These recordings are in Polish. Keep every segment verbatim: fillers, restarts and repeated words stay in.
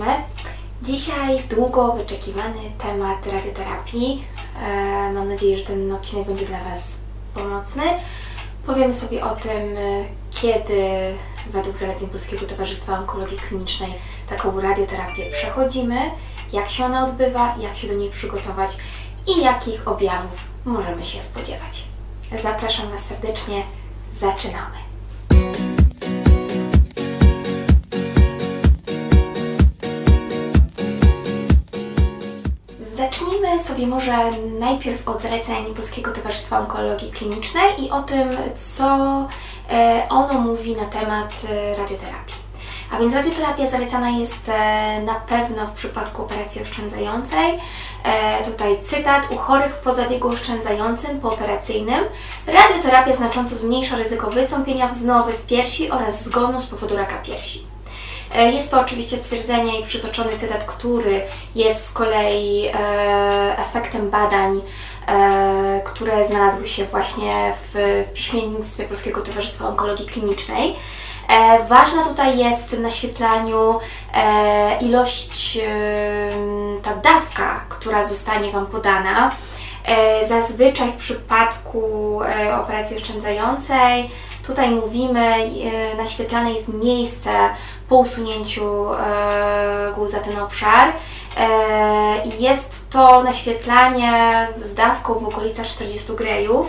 Witajmy. Dzisiaj długo wyczekiwany temat radioterapii. E, mam nadzieję, że ten odcinek będzie dla Was pomocny. Powiemy sobie o tym, kiedy według zaleceń Polskiego Towarzystwa Onkologii Klinicznej taką radioterapię przechodzimy, jak się ona odbywa, jak się do niej przygotować i jakich objawów możemy się spodziewać. Zapraszam Was serdecznie. Zaczynamy. Zacznijmy sobie może najpierw od zaleceń Polskiego Towarzystwa Onkologii Klinicznej i o tym, co ono mówi na temat radioterapii. A więc radioterapia zalecana jest na pewno w przypadku operacji oszczędzającej. Tutaj cytat: u chorych po zabiegu oszczędzającym pooperacyjnym radioterapia znacząco zmniejsza ryzyko wystąpienia wznowy w piersi oraz zgonu z powodu raka piersi. Jest to oczywiście stwierdzenie i przytoczony cytat, który jest z kolei efektem badań, które znalazły się właśnie w piśmiennictwie Polskiego Towarzystwa Onkologii Klinicznej. Ważna tutaj jest w tym naświetlaniu ilość, ta dawka, która zostanie Wam podana. Zazwyczaj w przypadku operacji oszczędzającej tutaj mówimy, naświetlane jest miejsce po usunięciu go za ten obszar. Jest to naświetlanie z dawką w okolicach czterdziestu grejów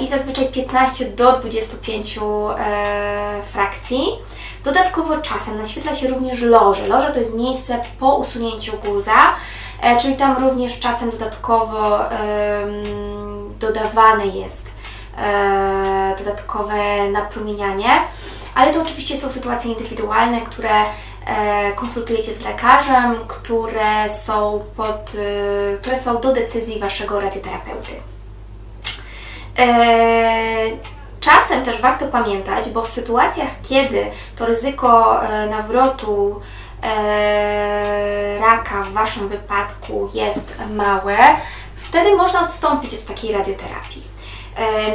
i zazwyczaj piętnaście do dwudziestu pięciu frakcji. Dodatkowo czasem naświetla się również loże. Loże to jest miejsce po usunięciu guza, czyli tam również czasem dodatkowo dodawane jest dodatkowe napromienianie, ale to oczywiście są sytuacje indywidualne, które konsultujecie z lekarzem, które są, pod, które są do decyzji Waszego radioterapeuty. Czasem też warto pamiętać, bo w sytuacjach, kiedy to ryzyko nawrotu raka w Waszym wypadku jest małe, wtedy można odstąpić od takiej radioterapii.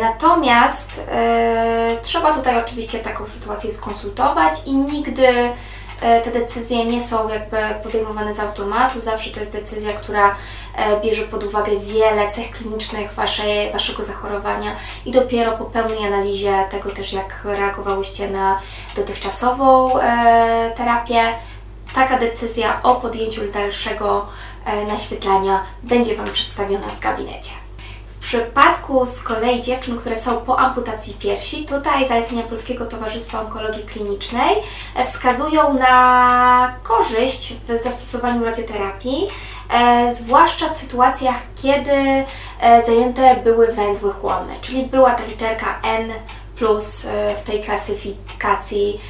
Natomiast e, trzeba tutaj oczywiście taką sytuację skonsultować i nigdy e, te decyzje nie są jakby podejmowane z automatu. Zawsze to jest decyzja, która e, bierze pod uwagę wiele cech klinicznych waszej, Waszego zachorowania i dopiero po pełnej analizie tego też, jak reagowałyście na dotychczasową e, terapię, taka decyzja o podjęciu dalszego e, naświetlania będzie Wam przedstawiona w gabinecie. W przypadku z kolei dziewczyn, które są po amputacji piersi, tutaj zalecenia Polskiego Towarzystwa Onkologii Klinicznej wskazują na korzyść w zastosowaniu radioterapii, e, zwłaszcza w sytuacjach, kiedy e, zajęte były węzły chłonne, czyli była ta literka N plus w tej klasyfikacji,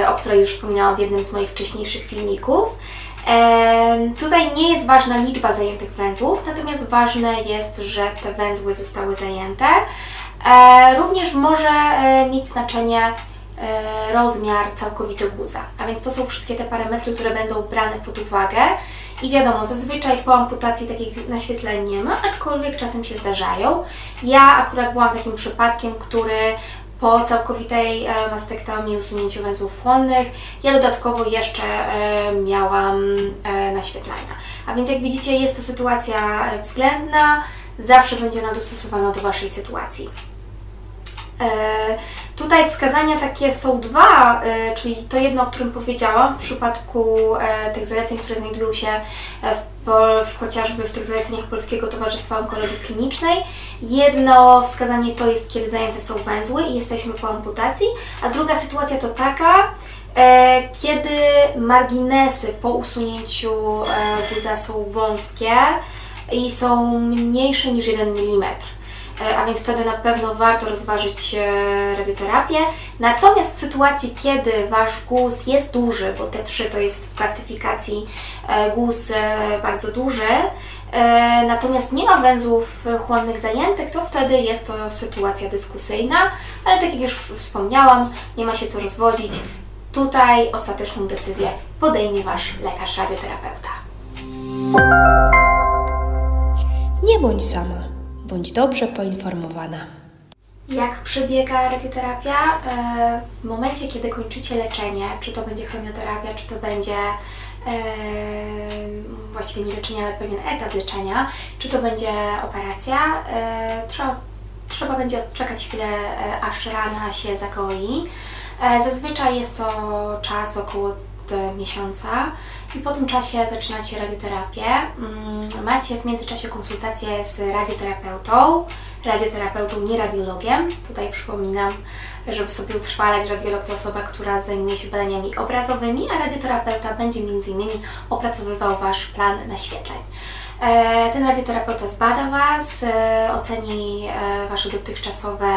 e, o której już wspominałam w jednym z moich wcześniejszych filmików. Tutaj nie jest ważna liczba zajętych węzłów, natomiast ważne jest, że te węzły zostały zajęte. Również może mieć znaczenie rozmiar całkowity guza. A więc to są wszystkie te parametry, które będą brane pod uwagę. I wiadomo, zazwyczaj po amputacji takich naświetleń nie ma, aczkolwiek czasem się zdarzają. Ja akurat byłam takim przypadkiem, który po całkowitej mastektomii i usunięciu węzłów chłonnych ja dodatkowo jeszcze miałam naświetlania. A więc jak widzicie, jest to sytuacja względna, zawsze będzie ona dostosowana do Waszej sytuacji. Tutaj wskazania takie są dwa, czyli to jedno, o którym powiedziałam w przypadku tych zaleceń, które znajdują się w, w, chociażby w tych zaleceniach Polskiego Towarzystwa Onkologii Klinicznej. Jedno wskazanie to jest, kiedy zajęte są węzły i jesteśmy po amputacji, a druga sytuacja to taka, kiedy marginesy po usunięciu guza są wąskie i są mniejsze niż jeden milimetr. A więc wtedy na pewno warto rozważyć radioterapię. Natomiast w sytuacji, kiedy Wasz guz jest duży, bo T trzy to jest w klasyfikacji guz bardzo duży, natomiast nie ma węzłów chłonnych zajętych, to wtedy jest to sytuacja dyskusyjna, ale tak jak już wspomniałam, nie ma się co rozwodzić. Tutaj ostateczną decyzję podejmie Wasz lekarz radioterapeuta. Nie bądź sama. Bądź dobrze poinformowana. Jak przebiega radioterapia? W momencie, kiedy kończycie leczenie, czy to będzie chemioterapia, czy to będzie właściwie nie leczenie, ale pewien etap leczenia, czy to będzie operacja, trzeba, trzeba będzie odczekać chwilę, aż rana się zagoi. Zazwyczaj jest to czas około miesiąca i po tym czasie zaczynacie radioterapię. Macie w międzyczasie konsultacje z radioterapeutą, radioterapeutą, nie radiologiem. Tutaj przypominam, żeby sobie utrwalać, radiolog to osoba, która zajmuje się badaniami obrazowymi, a radioterapeuta będzie między innymi opracowywał Wasz plan naświetleń. Ten radioterapeuta zbada Was, oceni Wasze dotychczasowe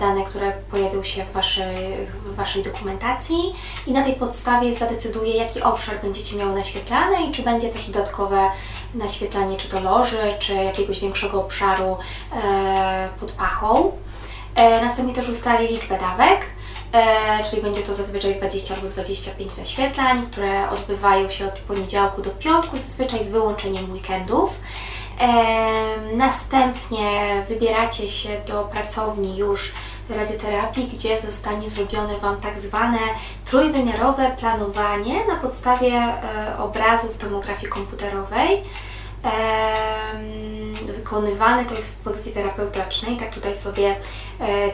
dane, które pojawią się w waszej, w waszej dokumentacji i na tej podstawie zadecyduje, jaki obszar będziecie miały naświetlany i czy będzie też dodatkowe naświetlanie, czy to loży, czy jakiegoś większego obszaru e, pod pachą. E, następnie też ustali liczbę dawek, e, czyli będzie to zazwyczaj dwadzieścia albo dwadzieścia pięć naświetlań, które odbywają się od poniedziałku do piątku, zazwyczaj z wyłączeniem weekendów. Następnie wybieracie się do pracowni już radioterapii, gdzie zostanie zrobione Wam tak zwane trójwymiarowe planowanie na podstawie obrazów tomografii komputerowej. Wykonywane to jest w pozycji terapeutycznej, tak tutaj sobie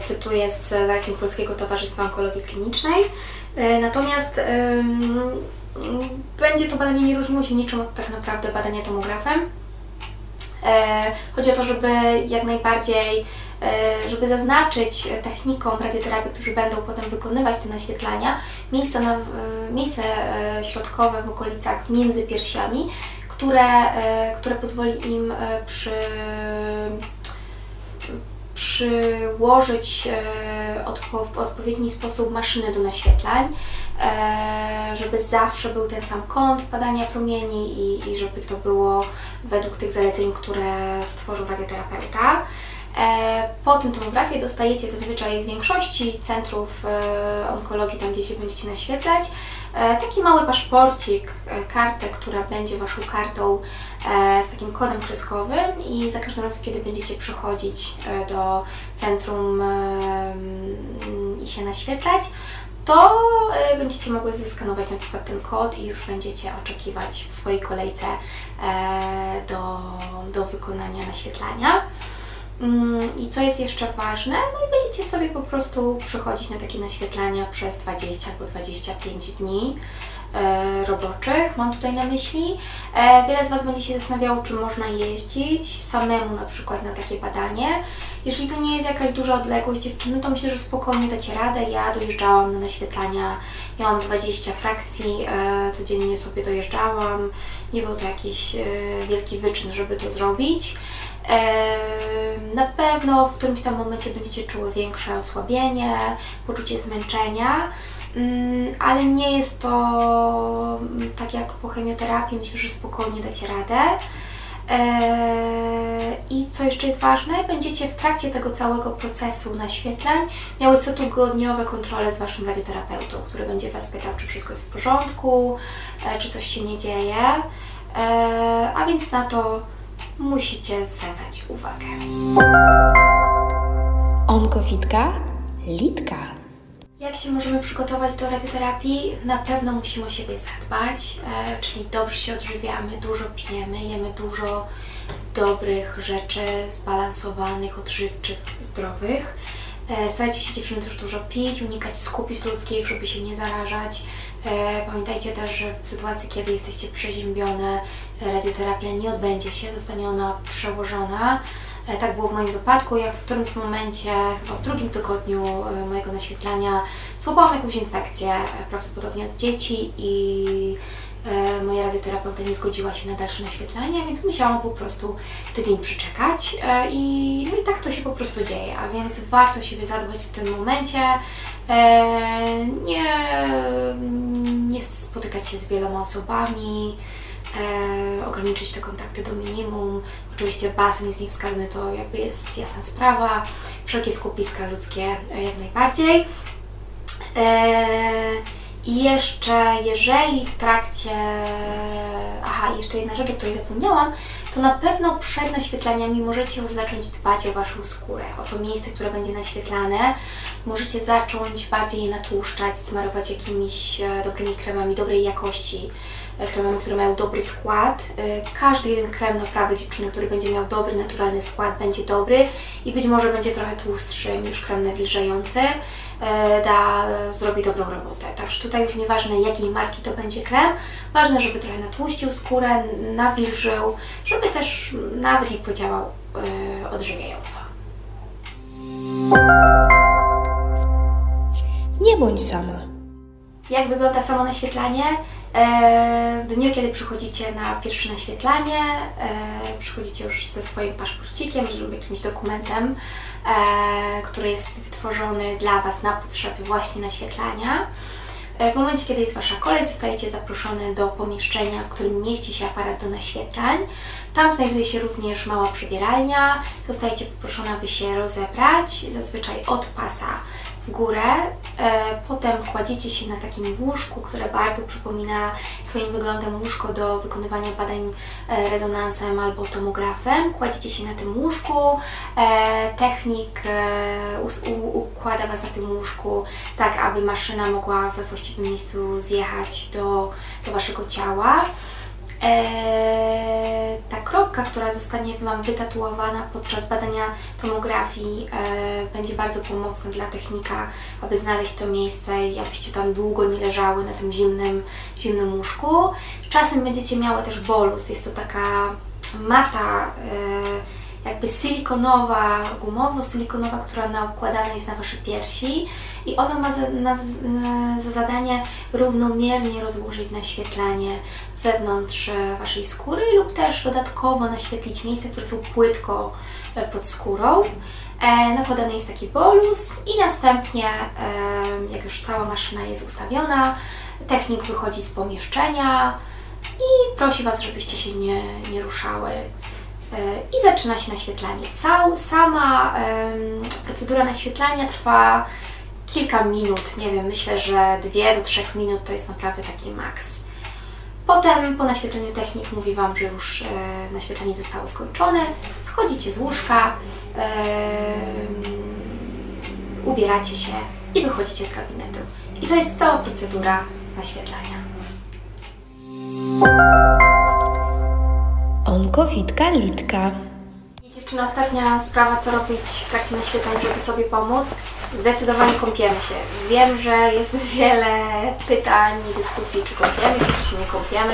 cytuję z zaleceń Polskiego Towarzystwa Onkologii Klinicznej. Natomiast będzie to badanie nie różniło się niczym od tak naprawdę badania tomografem. Chodzi o to, żeby jak najbardziej, żeby zaznaczyć technikom radioterapii, którzy będą potem wykonywać te naświetlania, miejsce, na, miejsce środkowe w okolicach między piersiami, które, które pozwoli im przy, przyłożyć odpo, w odpowiedni sposób maszyny do naświetlań, żeby zawsze był ten sam kąt badania promieni i, i żeby to było według tych zaleceń, które stworzył radioterapeuta. Po tym tomografię dostajecie zazwyczaj w większości centrów onkologii, tam gdzie się będziecie naświetlać, taki mały paszporcik, kartę, która będzie Waszą kartą z takim kodem kreskowym i za każdym razem, kiedy będziecie przychodzić do centrum i się naświetlać, to będziecie mogły zeskanować na przykład ten kod i już będziecie oczekiwać w swojej kolejce do, do wykonania naświetlania. I co jest jeszcze ważne, no i będziecie sobie po prostu przychodzić na takie naświetlania przez dwadzieścia albo dwadzieścia pięć dni roboczych, mam tutaj na myśli. Wiele z Was będzie się zastanawiało, czy można jeździć samemu na przykład na takie badanie. Jeżeli to nie jest jakaś duża odległość dziewczyny, to myślę, że spokojnie dacie radę. Ja dojeżdżałam na naświetlania, miałam dwadzieścia frakcji, codziennie sobie dojeżdżałam. Nie był to jakiś wielki wyczyn, żeby to zrobić. Na pewno w którymś tam momencie będziecie czuły większe osłabienie, poczucie zmęczenia, ale nie jest to tak jak po chemioterapii, myślę, że spokojnie dacie radę. I co jeszcze jest ważne, będziecie w trakcie tego całego procesu naświetleń miały cotygodniowe kontrole z Waszym radioterapeutą, który będzie Was pytał, czy wszystko jest w porządku, czy coś się nie dzieje, a więc na to musicie zwracać uwagę. Onkowitka, litka. Jak się możemy przygotować do radioterapii? Na pewno musimy o siebie zadbać, e, czyli dobrze się odżywiamy, dużo pijemy, jemy dużo dobrych rzeczy, zbalansowanych, odżywczych, zdrowych. E, starajcie się dziewczyny też dużo pić, unikać skupisk ludzkich, żeby się nie zarażać. E, pamiętajcie też, że w sytuacji, kiedy jesteście przeziębione, radioterapia nie odbędzie się, zostanie ona przełożona. Tak było w moim wypadku, ja w którymś momencie, chyba w drugim tygodniu mojego naświetlania złapałam jakąś infekcję, prawdopodobnie od dzieci i moja radioterapeuta nie zgodziła się na dalsze naświetlanie, więc musiałam po prostu tydzień przyczekać i, no i tak to się po prostu dzieje, a więc warto siebie zadbać w tym momencie, nie, nie spotykać się z wieloma osobami, E, ograniczyć te kontakty do minimum. Oczywiście basen jest niewskazany, to jakby jest jasna sprawa. Wszelkie skupiska ludzkie e, jak najbardziej. E, I jeszcze jeżeli w trakcie... Aha, jeszcze jedna rzecz, o której zapomniałam. to na pewno przed naświetlaniami możecie już zacząć dbać o Waszą skórę, o to miejsce, które będzie naświetlane. Możecie zacząć bardziej je natłuszczać, smarować jakimiś dobrymi kremami, dobrej jakości, kremami, które mają dobry skład. Każdy jeden krem naprawdę dziewczyny, który będzie miał dobry, naturalny skład, będzie dobry i być może będzie trochę tłustszy niż krem nawilżający, da, zrobi dobrą robotę. Także tutaj już nieważne jakiej marki to będzie krem, ważne, żeby trochę natłuścił skórę, nawilżył, żeby też nawet i podziałał odżywiająco. Nie bądź sama. Jak wygląda samo naświetlanie? Do dnia, kiedy przychodzicie na pierwsze naświetlanie, przychodzicie już ze swoim paszporcikiem lub jakimś dokumentem, który jest wytworzony dla Was na potrzeby właśnie naświetlania. W momencie, kiedy jest Wasza kolej, zostajecie zaproszony do pomieszczenia, w którym mieści się aparat do naświetlań. Tam znajduje się również mała przebieralnia. Zostajecie poproszone, aby się rozebrać, zazwyczaj od pasa w górę. Potem kładziecie się na takim łóżku, które bardzo przypomina swoim wyglądem łóżko do wykonywania badań rezonansem albo tomografem. Kładziecie się na tym łóżku, technik układa Was na tym łóżku tak, aby maszyna mogła we właściwym miejscu zjechać do, do Waszego ciała. Eee, ta kropka, która zostanie Wam wytatuowana podczas badania tomografii, e, będzie bardzo pomocna dla technika, aby znaleźć to miejsce i abyście tam długo nie leżały na tym zimnym, zimnym łóżku. Czasem będziecie miały też bolus, jest to taka mata e, jakby silikonowa, gumowo-silikonowa, która nakładana jest na Wasze piersi i ona ma za, na, na, za zadanie równomiernie rozłożyć naświetlanie wewnątrz Waszej skóry lub też dodatkowo naświetlić miejsca, które są płytko pod skórą. E, nakładany jest taki bolus i następnie, e, jak już cała maszyna jest ustawiona, technik wychodzi z pomieszczenia i prosi Was, żebyście się nie, nie ruszały. E, I zaczyna się naświetlanie. Cał, sama e, procedura naświetlania trwa kilka minut, nie wiem, myślę, że dwie do trzech minut to jest naprawdę taki maks. Potem po naświetleniu technik mówi Wam, że już e, naświetlenie zostało skończone, schodzicie z łóżka, e, ubieracie się i wychodzicie z gabinetu. I to jest cała procedura naświetlania. Onkowitka Litka. I dziewczyna, ostatnia sprawa, co robić w trakcie naświetlania, żeby sobie pomóc. Zdecydowanie kąpiemy się. Wiem, że jest wiele pytań i dyskusji, czy kąpiemy się, czy się nie kąpiemy.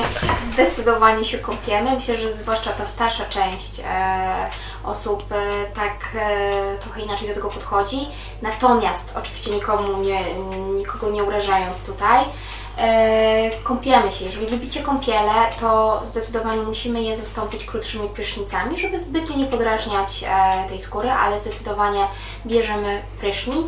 Zdecydowanie się kąpiemy. Myślę, że zwłaszcza ta starsza część e, osób e, tak e, trochę inaczej do tego podchodzi. Natomiast oczywiście nikomu nie, nikogo nie urażając tutaj, e, kąpiemy się. Jeżeli lubicie kąpiele, to zdecydowanie musimy je zastąpić krótszymi prysznicami, żeby zbytnio nie podrażniać e, tej skóry, ale zdecydowanie bierzemy prysznic.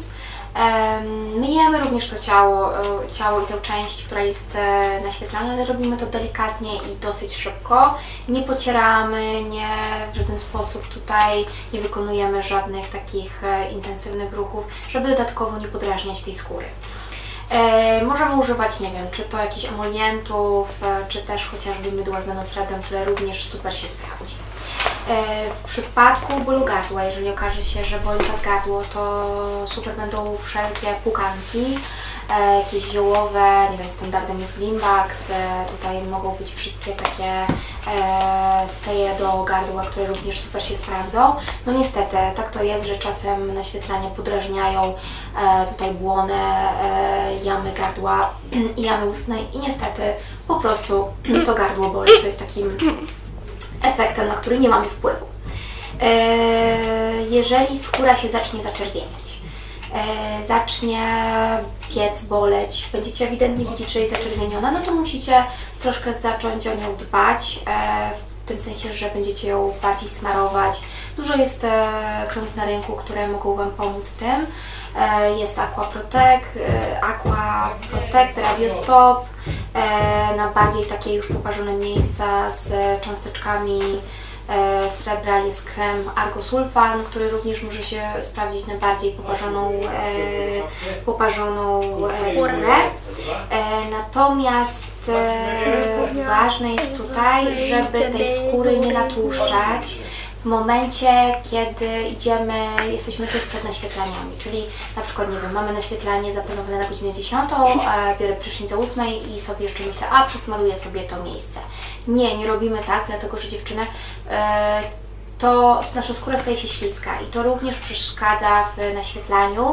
Myjemy również to ciało, ciało i tę część, która jest naświetlana, ale robimy to delikatnie i dosyć szybko. Nie pocieramy, nie w żaden sposób tutaj nie wykonujemy żadnych takich intensywnych ruchów, żeby dodatkowo nie podrażniać tej skóry. Możemy używać, nie wiem, czy to jakichś emolientów, czy też chociażby mydła z nanosrebrem, które również super się sprawdzi. W przypadku bólu gardła, jeżeli okaże się, że boli Was gardło, to super będą wszelkie płukanki, jakieś ziołowe, nie wiem, standardem jest Glimbax, tutaj mogą być wszystkie takie spreje do gardła, które również super się sprawdzą. No niestety, tak to jest, że czasem naświetlania podrażniają tutaj błonę, jamy gardła i jamy ustne i niestety po prostu to gardło boli, co jest takim efektem, na który nie mamy wpływu. Jeżeli skóra się zacznie zaczerwieniać, zacznie piec, boleć, będziecie ewidentnie widzieć, że jest zaczerwieniona, no to musicie troszkę zacząć o nią dbać, w tym sensie, że będziecie ją bardziej smarować. Dużo jest kremów na rynku, które mogą Wam pomóc w tym. Jest Aqua Protect, Aqua Protect Radiostop, na bardziej takie już poparzone miejsca z cząsteczkami srebra jest krem argosulfan, który również może się sprawdzić na bardziej poparzoną, poparzoną skórę. Natomiast ważne jest tutaj, żeby tej skóry nie natłuszczać w momencie, kiedy idziemy, jesteśmy tuż przed naświetlaniami, czyli na przykład, nie wiem, mamy naświetlanie zaplanowane na godzinę dziesiątą, biorę prysznic o ósmej i sobie jeszcze myślę, a przesmaruję sobie to miejsce. Nie, nie robimy tak, dlatego że dziewczyny, to nasza skóra staje się śliska i to również przeszkadza w naświetlaniu.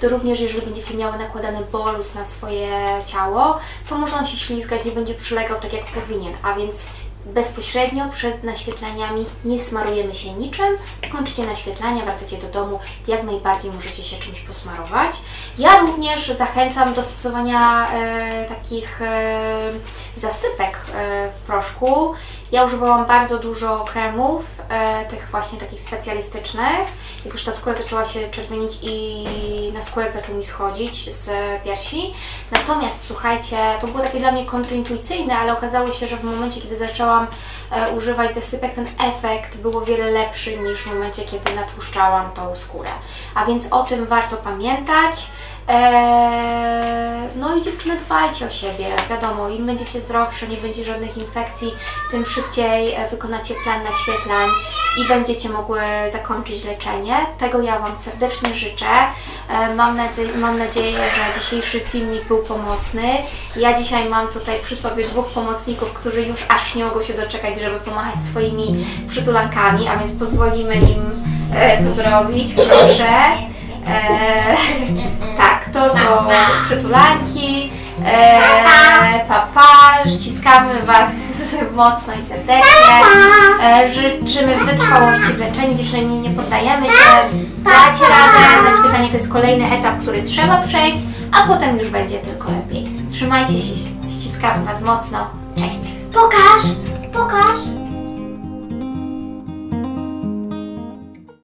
To również jeżeli będziecie miały nakładany bolus na swoje ciało, to może on się ślizgać, nie będzie przylegał tak jak powinien, a więc bezpośrednio przed naświetlaniami nie smarujemy się niczym, skończycie naświetlania, wracacie do domu, jak najbardziej możecie się czymś posmarować. Ja również zachęcam do stosowania e, takich e, zasypek e, w proszku. Ja używałam bardzo dużo kremów, e, tych właśnie takich specjalistycznych. Jak już ta skóra zaczęła się czerwienić i naskórek zaczął mi schodzić z piersi. Natomiast słuchajcie, to było takie dla mnie kontrintuicyjne, ale okazało się, że w momencie, kiedy zaczęłam używać zasypek, ten efekt był o wiele lepszy niż w momencie, kiedy natłuszczałam tą skórę. A więc o tym warto pamiętać. Eee, no i dziewczyny, dbajcie o siebie, wiadomo, im będziecie zdrowsze, nie będzie żadnych infekcji, tym szybciej wykonacie plan naświetlań i będziecie mogły zakończyć leczenie. Tego ja Wam serdecznie życzę. Eee, mam, nadzie mam nadzieję, że dzisiejszy filmik był pomocny. Ja dzisiaj mam tutaj przy sobie dwóch pomocników, którzy już aż nie mogą się doczekać, żeby pomachać swoimi przytulankami, a więc pozwolimy im e, to zrobić, proszę. Eee, tak, to są przytulanki, eee, papa, ściskamy Was mocno i serdecznie, eee, życzymy wytrwałości w leczeniu, dziewczyny, nie, nie poddajemy się, dacie radę, naświetlanie to jest kolejny etap, który trzeba przejść, a potem już będzie tylko lepiej. Trzymajcie się, ściskamy Was mocno, cześć! Pokaż, pokaż!